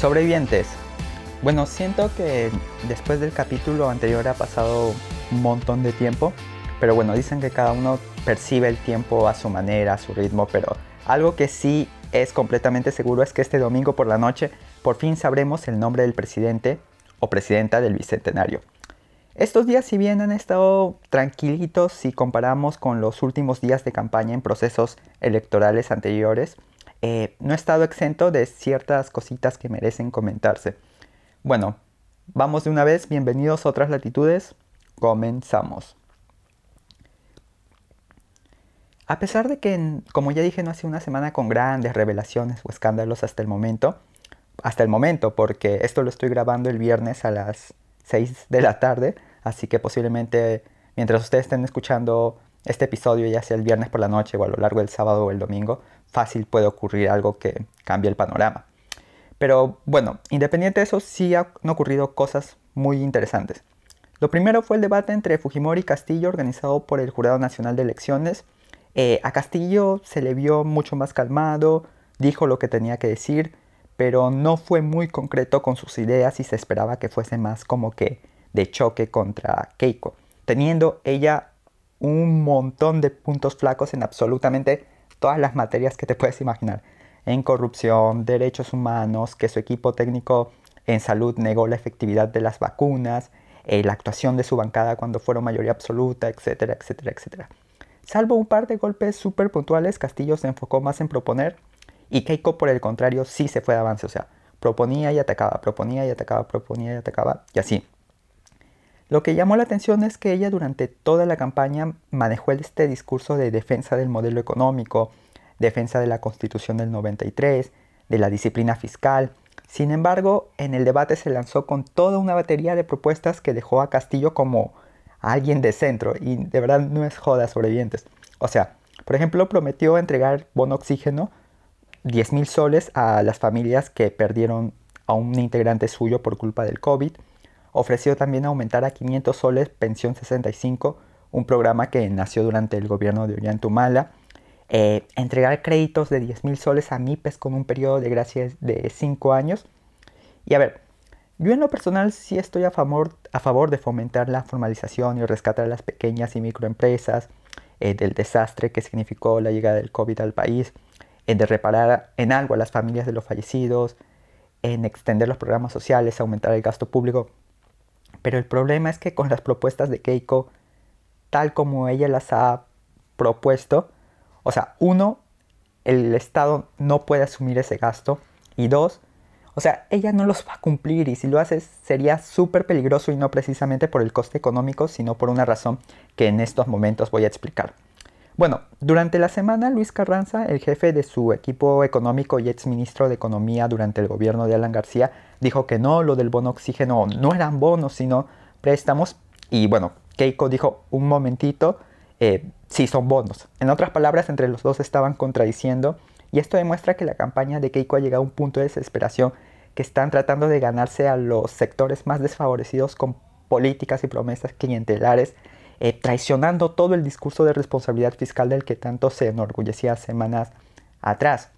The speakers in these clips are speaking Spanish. Sobrevivientes. Bueno, siento que después del capítulo anterior ha pasado un montón de tiempo, pero bueno, dicen que cada uno percibe el tiempo a su manera, a su ritmo, pero algo que sí es completamente seguro es que este domingo por la noche por fin sabremos el nombre del presidente o presidenta del Bicentenario. Estos días, si bien han estado tranquilitos si comparamos con los últimos días de campaña en procesos electorales anteriores, no he estado exento de ciertas cositas que merecen comentarse. Bueno, vamos de una vez, bienvenidos a Otras Latitudes, comenzamos. A pesar de que, como ya dije, no ha sido una semana con grandes revelaciones o escándalos hasta el momento, porque esto lo estoy grabando el viernes a las 6 de la tarde, así que posiblemente mientras ustedes estén escuchando este episodio, ya sea el viernes por la noche o a lo largo del sábado o el domingo, fácil puede ocurrir algo que cambie el panorama. Pero bueno, independiente de eso, sí han ocurrido cosas muy interesantes. Lo primero fue el debate entre Fujimori y Castillo organizado por el Jurado Nacional de Elecciones. A Castillo se le vio mucho más calmado, dijo lo que tenía que decir, pero no fue muy concreto con sus ideas y se esperaba que fuese más como que de choque contra Keiko, teniendo ella un montón de puntos flacos en absolutamente todas las materias que te puedes imaginar, en corrupción, derechos humanos, que su equipo técnico en salud negó la efectividad de las vacunas, la actuación de su bancada cuando fueron mayoría absoluta, etcétera, etcétera, etcétera. Salvo un par de golpes súper puntuales, Castillo se enfocó más en proponer y Keiko, por el contrario, sí se fue de avance. O sea, proponía y atacaba, proponía y atacaba, proponía y atacaba y así. Lo que llamó la atención es que ella durante toda la campaña manejó este discurso de defensa del modelo económico, defensa de la Constitución del 93, de la disciplina fiscal. Sin embargo, en el debate se lanzó con toda una batería de propuestas que dejó a Castillo como a alguien de centro, y de verdad no es joda, Sobrevivientes. O sea, por ejemplo, prometió entregar bono oxígeno, 10.000 soles a las familias que perdieron a un integrante suyo por culpa del COVID. Ofreció también aumentar a 500 soles pensión 65, un programa que nació durante el gobierno de Ollanta Humala. Entregar créditos de 10.000 soles a MIPES con un periodo de gracia de 5 años. Y a ver, yo en lo personal sí estoy a favor de fomentar la formalización y rescatar a las pequeñas y microempresas del desastre que significó la llegada del COVID al país, de reparar en algo a las familias de los fallecidos, en extender los programas sociales, aumentar el gasto público. Pero el problema es que con las propuestas de Keiko, tal como ella las ha propuesto, o sea, uno, el Estado no puede asumir ese gasto, y dos, o sea, ella no los va a cumplir, y si lo hace sería súper peligroso, y no precisamente por el coste económico, sino por una razón que en estos momentos voy a explicar. Bueno, durante la semana Luis Carranza, el jefe de su equipo económico y exministro de Economía durante el gobierno de Alan García, dijo que no, lo del bono oxígeno no eran bonos, sino préstamos. Y bueno, Keiko dijo, un momentito, sí son bonos. En otras palabras, entre los dos estaban contradiciendo. Y esto demuestra que la campaña de Keiko ha llegado a un punto de desesperación, que están tratando de ganarse a los sectores más desfavorecidos con políticas y promesas clientelares, traicionando todo el discurso de responsabilidad fiscal del que tanto se enorgullecía semanas atrás.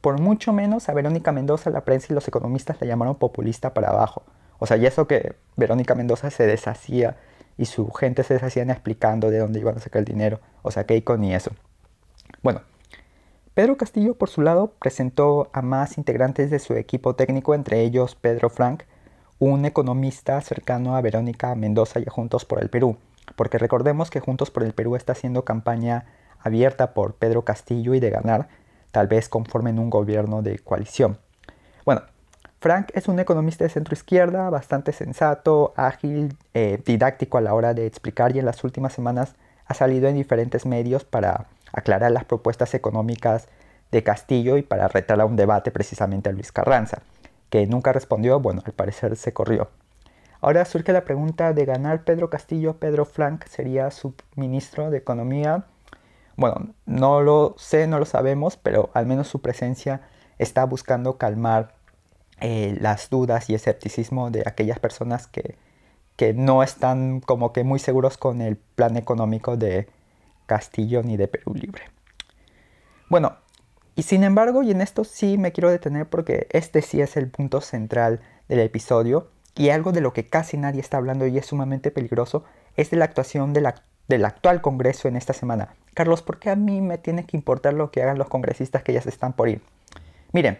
Por mucho menos a Verónica Mendoza, la prensa y los economistas la llamaron populista para abajo. O sea, y eso que Verónica Mendoza se deshacía y su gente se deshacían explicando de dónde iban a sacar el dinero. O sea, Keiko ni eso. Bueno, Pedro Castillo, por su lado, presentó a más integrantes de su equipo técnico, entre ellos Pedro Francke, un economista cercano a Verónica Mendoza y a Juntos por el Perú, porque recordemos que Juntos por el Perú está haciendo campaña abierta por Pedro Castillo y de ganar, tal vez conformen un gobierno de coalición. Bueno, Francke es un economista de centro izquierda, bastante sensato, ágil, didáctico a la hora de explicar, y en las últimas semanas ha salido en diferentes medios para aclarar las propuestas económicas de Castillo y para retar a un debate precisamente a Luis Carranza, que nunca respondió, bueno, al parecer se corrió. Ahora surge la pregunta de ganar Pedro Castillo, Pedro Francke sería subministro de Economía. Bueno, no lo sé, no lo sabemos, pero al menos su presencia está buscando calmar las dudas y escepticismo de aquellas personas que no están como que muy seguros con el plan económico de Castillo ni de Perú Libre. Bueno, Y sin embargo, y en esto sí me quiero detener porque este sí es el punto central del episodio, y algo de lo que casi nadie está hablando y es sumamente peligroso, es de la actuación del actual Congreso en esta semana. Carlos, ¿por qué a mí me tiene que importar lo que hagan los congresistas que ya se están por ir? Miren,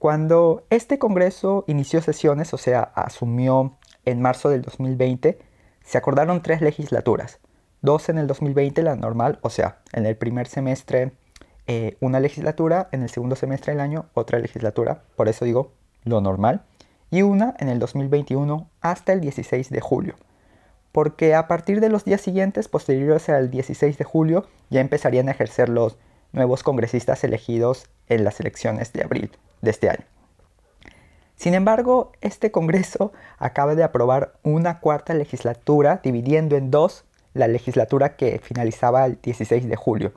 cuando este Congreso inició sesiones, o sea, asumió en marzo del 2020, se acordaron 3 legislaturas. 2 en el 2020, la normal, o sea, en el primer semestre una legislatura, en el segundo semestre del año otra legislatura, por eso digo lo normal, y una en el 2021 hasta el 16 de julio. Porque a partir de los días siguientes, posteriores al 16 de julio, ya empezarían a ejercer los nuevos congresistas elegidos en las elecciones de abril de este año. Sin embargo, este Congreso acaba de aprobar una 4ª legislatura, dividiendo en 2 la legislatura que finalizaba el 16 de julio.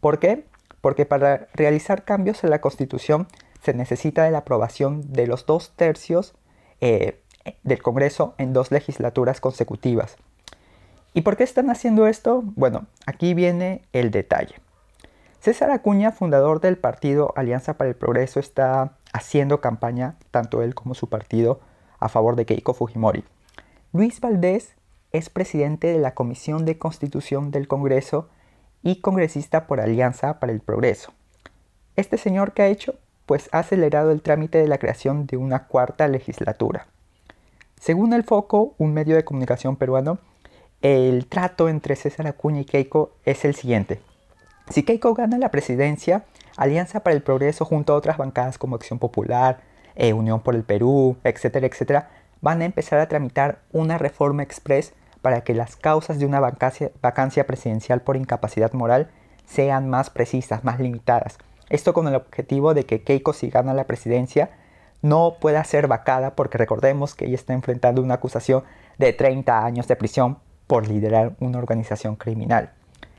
¿Por qué? Porque para realizar cambios en la Constitución se necesita de la aprobación de los 2/3 del Congreso en 2 legislaturas consecutivas. ¿Y por qué están haciendo esto? Bueno, aquí viene el detalle. César Acuña, fundador del partido Alianza para el Progreso, está haciendo campaña, tanto él como su partido, a favor de Keiko Fujimori. Luis Valdés es presidente de la Comisión de Constitución del Congreso y congresista por Alianza para el Progreso. Este señor, ¿qué ha hecho? Pues ha acelerado el trámite de la creación de una 4ª legislatura. Según el Foco, un medio de comunicación peruano, el trato entre César Acuña y Keiko es el siguiente. Si Keiko gana la presidencia, Alianza para el Progreso junto a otras bancadas como Acción Popular, Unión por el Perú, etcétera, etcétera, van a empezar a tramitar una reforma express para que las causas de una vacancia presidencial por incapacidad moral sean más precisas, más limitadas. Esto con el objetivo de que Keiko, si gana la presidencia, no pueda ser vacada, porque recordemos que ella está enfrentando una acusación de 30 años de prisión por liderar una organización criminal.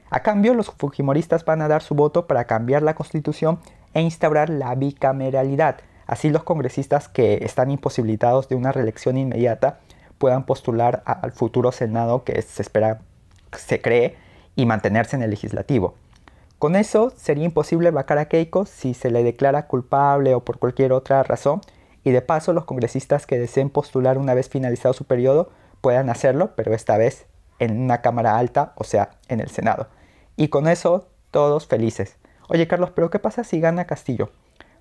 A cambio, los fujimoristas van a dar su voto para cambiar la Constitución e instaurar la bicameralidad. Así los congresistas que están imposibilitados de una reelección inmediata puedan postular al futuro Senado que se espera se cree y mantenerse en el legislativo. Con eso sería imposible vacar a Keiko si se le declara culpable o por cualquier otra razón, y de paso los congresistas que deseen postular una vez finalizado su periodo puedan hacerlo, pero esta vez en una cámara alta, o sea, en el Senado. Y con eso todos felices. Oye, Carlos, ¿pero qué pasa si gana Castillo?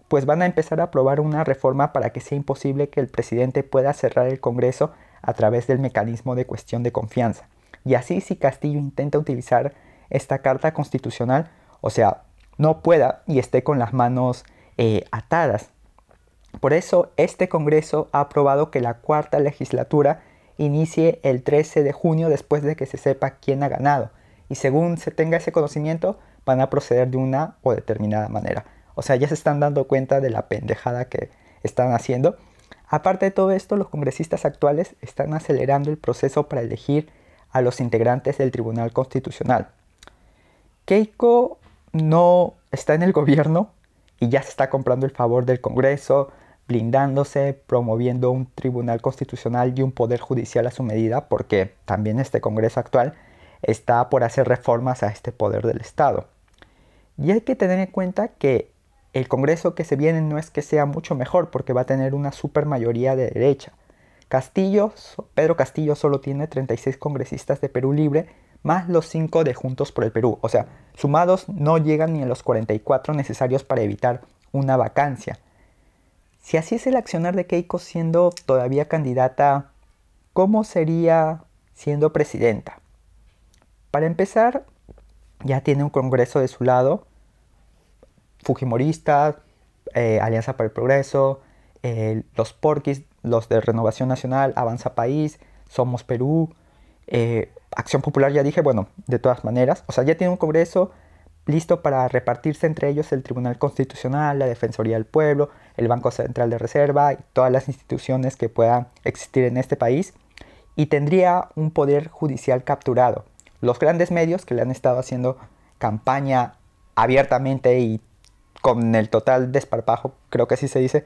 Pues van a empezar a aprobar una reforma para que sea imposible que el presidente pueda cerrar el Congreso a través del mecanismo de cuestión de confianza. Y así, si Castillo intenta utilizar esta carta constitucional, o sea, no pueda y esté con las manos atadas. Por eso, este Congreso ha aprobado que la 4ª legislatura inicie el 13 de junio después de que se sepa quién ha ganado. Y según se tenga ese conocimiento, van a proceder de una o determinada manera. O sea, ya se están dando cuenta de la pendejada que están haciendo. Aparte de todo esto, los congresistas actuales están acelerando el proceso para elegir a los integrantes del Tribunal Constitucional. Keiko no está en el gobierno y ya se está comprando el favor del Congreso, blindándose, promoviendo un Tribunal Constitucional y un Poder Judicial a su medida, porque también este Congreso actual está por hacer reformas a este poder del Estado. Y hay que tener en cuenta que el Congreso que se viene no es que sea mucho mejor, porque va a tener una supermayoría de derecha. Pedro Castillo solo tiene 36 congresistas de Perú Libre, más los 5 de Juntos por el Perú. O sea, sumados no llegan ni a los 44 necesarios para evitar una vacancia. Si así es el accionar de Keiko siendo todavía candidata, ¿cómo sería siendo presidenta? Para empezar, ya tiene un Congreso de su lado, fujimoristas, Alianza para el Progreso, los porquis, los de Renovación Nacional, Avanza País, Somos Perú, Acción Popular, ya dije, bueno, de todas maneras. O sea, ya tiene un Congreso listo para repartirse entre ellos el Tribunal Constitucional, la Defensoría del Pueblo, el Banco Central de Reserva y todas las instituciones que puedan existir en este país. Y tendría un poder judicial capturado. Los grandes medios que le han estado haciendo campaña abiertamente y con el total desparpajo, creo que así se dice,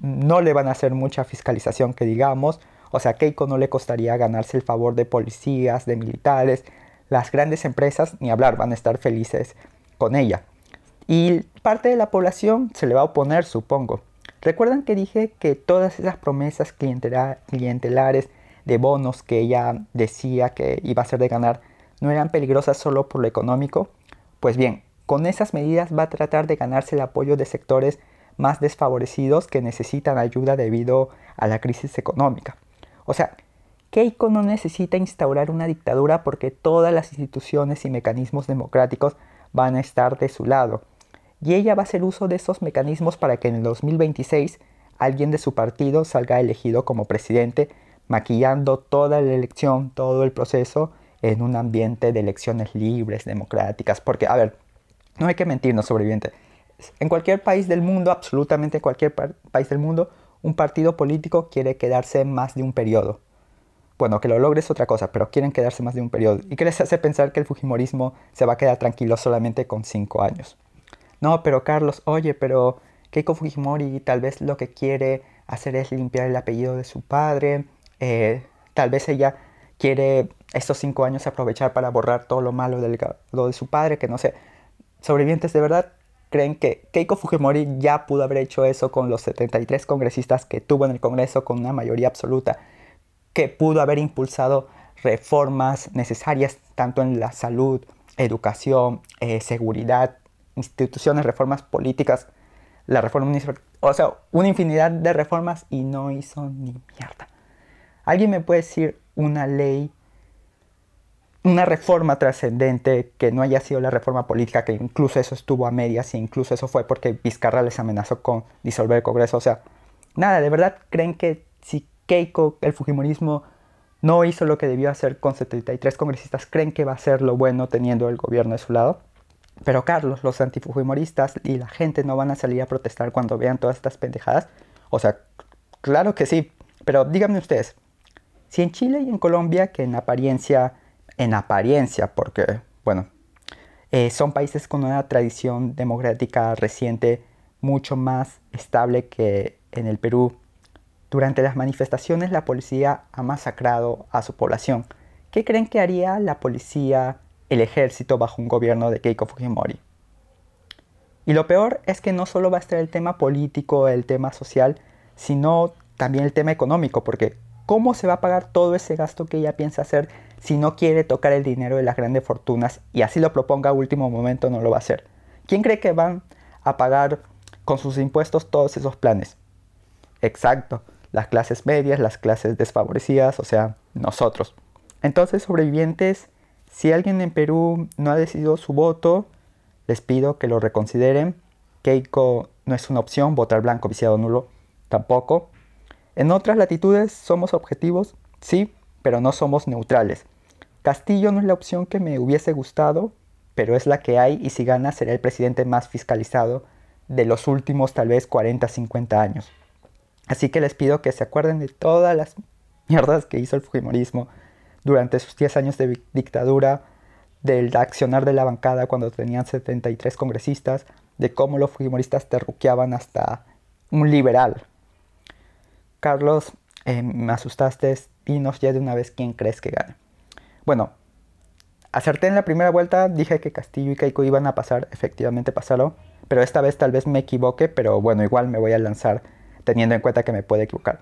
no le van a hacer mucha fiscalización que digamos. O sea, a Keiko no le costaría ganarse el favor de policías, de militares. Las grandes empresas, ni hablar, van a estar felices con ella. y parte de la población se le va a oponer, supongo. Recuerdan que dije que todas esas promesas clientelares de bonos que ella decía que iba a ser de ganar no eran peligrosas solo por lo económico. Pues bien, con esas medidas va a tratar de ganarse el apoyo de sectores más desfavorecidos que necesitan ayuda debido a la crisis económica. O sea, Keiko no necesita instaurar una dictadura porque todas las instituciones y mecanismos democráticos van a estar de su lado. Y ella va a hacer uso de esos mecanismos para que en el 2026 alguien de su partido salga elegido como presidente, maquillando toda la elección, todo el proceso en un ambiente de elecciones libres, democráticas. Porque, a ver, no hay que mentirnos, sobreviviente. En cualquier país del mundo, absolutamente cualquier país del mundo, un partido político quiere quedarse más de un periodo. Bueno, que lo logre es otra cosa, pero quieren quedarse más de un periodo. ¿Y qué les hace pensar que el fujimorismo se va a quedar tranquilo solamente con 5 años? No, pero Carlos, oye, pero Keiko Fujimori tal vez lo que quiere hacer es limpiar el apellido de su padre. Tal vez ella quiere estos 5 años aprovechar para borrar todo lo malo lo de su padre, que no sé. Sobrevivientes, de verdad, ¿creen que Keiko Fujimori ya pudo haber hecho eso con los 73 congresistas que tuvo en el Congreso con una mayoría absoluta? Que pudo haber impulsado reformas necesarias tanto en la salud, educación, seguridad, instituciones, reformas políticas, la reforma municipal, o sea, una infinidad de reformas y no hizo ni mierda. ¿Alguien me puede decir una ley, una reforma trascendente que no haya sido la reforma política, que incluso eso estuvo a medias, e incluso eso fue porque Vizcarra les amenazó con disolver el Congreso? O sea, nada, de verdad, ¿creen que si Keiko, el fujimorismo, no hizo lo que debió hacer con 73 congresistas, creen que va a ser lo bueno teniendo el gobierno de su lado? Pero Carlos, los antifujimoristas y la gente no van a salir a protestar cuando vean todas estas pendejadas. O sea, claro que sí, pero díganme ustedes, si en Chile y en Colombia, que en apariencia, porque, bueno, son países con una tradición democrática reciente mucho más estable que en el Perú. Durante las manifestaciones la policía ha masacrado a su población. ¿Qué creen que haría la policía, el ejército, bajo un gobierno de Keiko Fujimori? Y lo peor es que no solo va a estar el tema político, el tema social, sino también el tema económico, porque ¿cómo se va a pagar todo ese gasto que ella piensa hacer si no quiere tocar el dinero de las grandes fortunas y así lo proponga a último momento? No lo va a hacer. ¿Quién cree que van a pagar con sus impuestos todos esos planes? Exacto, las clases medias, las clases desfavorecidas, o sea, nosotros. Entonces, sobrevivientes, si alguien en Perú no ha decidido su voto, les pido que lo reconsideren. Keiko no es una opción, votar blanco, viciado, nulo, tampoco. En otras latitudes somos objetivos, sí, pero no somos neutrales. Castillo no es la opción que me hubiese gustado, pero es la que hay y si gana será el presidente más fiscalizado de los últimos tal vez 40, 50 años. Así que les pido que se acuerden de todas las mierdas que hizo el fujimorismo durante sus 10 años de dictadura, del accionar de la bancada cuando tenían 73 congresistas, de cómo los fujimoristas terruqueaban hasta un liberal. Carlos, me asustaste, dinos ya de una vez quién crees que gane. Bueno, acerté en la primera vuelta, dije que Castillo y Keiko iban a pasar, efectivamente pasaron, pero esta vez tal vez me equivoque, pero bueno, igual me voy a lanzar teniendo en cuenta que me puede equivocar.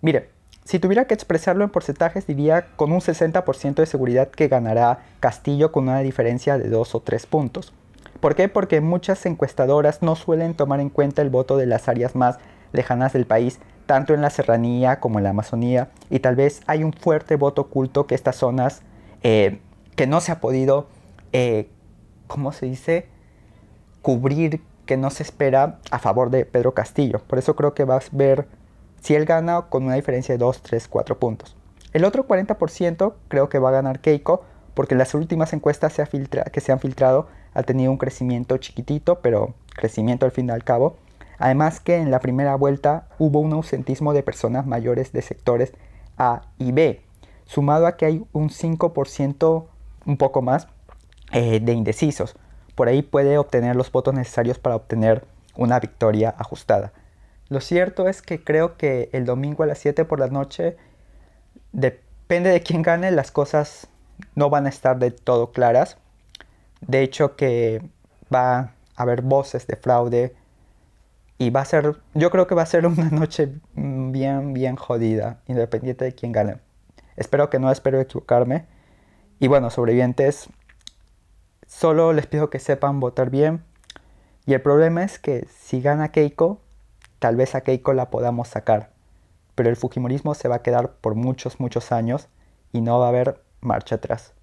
Mire, si tuviera que expresarlo en porcentajes, diría con un 60% de seguridad que ganará Castillo con una diferencia de 2 o 3 puntos. ¿Por qué? Porque muchas encuestadoras no suelen tomar en cuenta el voto de las áreas más lejanas del país, tanto en la serranía como en la Amazonía, y tal vez hay un fuerte voto oculto que estas zonas que no se ha podido, cubrir, que no se espera a favor de Pedro Castillo. Por eso creo que vas a ver si él gana con una diferencia de 2, 3, 4 puntos. El otro 40% creo que va a ganar Keiko, porque las últimas encuestas que se han filtrado ha tenido un crecimiento chiquitito, pero crecimiento al fin y al cabo. Además que en la primera vuelta hubo un ausentismo de personas mayores de sectores A y B, sumado a que hay un 5%, un poco más, de indecisos. Por ahí puede obtener los votos necesarios para obtener una victoria ajustada. Lo cierto es que creo que el domingo a las 7 por la noche, depende de quién gane, las cosas no van a estar de todo claras. De hecho que va haber voces de fraude. Y va a ser, yo creo que va a ser una noche bien, bien jodida, independiente de quién gane. Espero que no, espero equivocarme. Y bueno, sobrevivientes, solo les pido que sepan votar bien. Y el problema es que si gana Keiko, tal vez a Keiko la podamos sacar. Pero el fujimorismo se va a quedar por muchos, muchos años y no va a haber marcha atrás.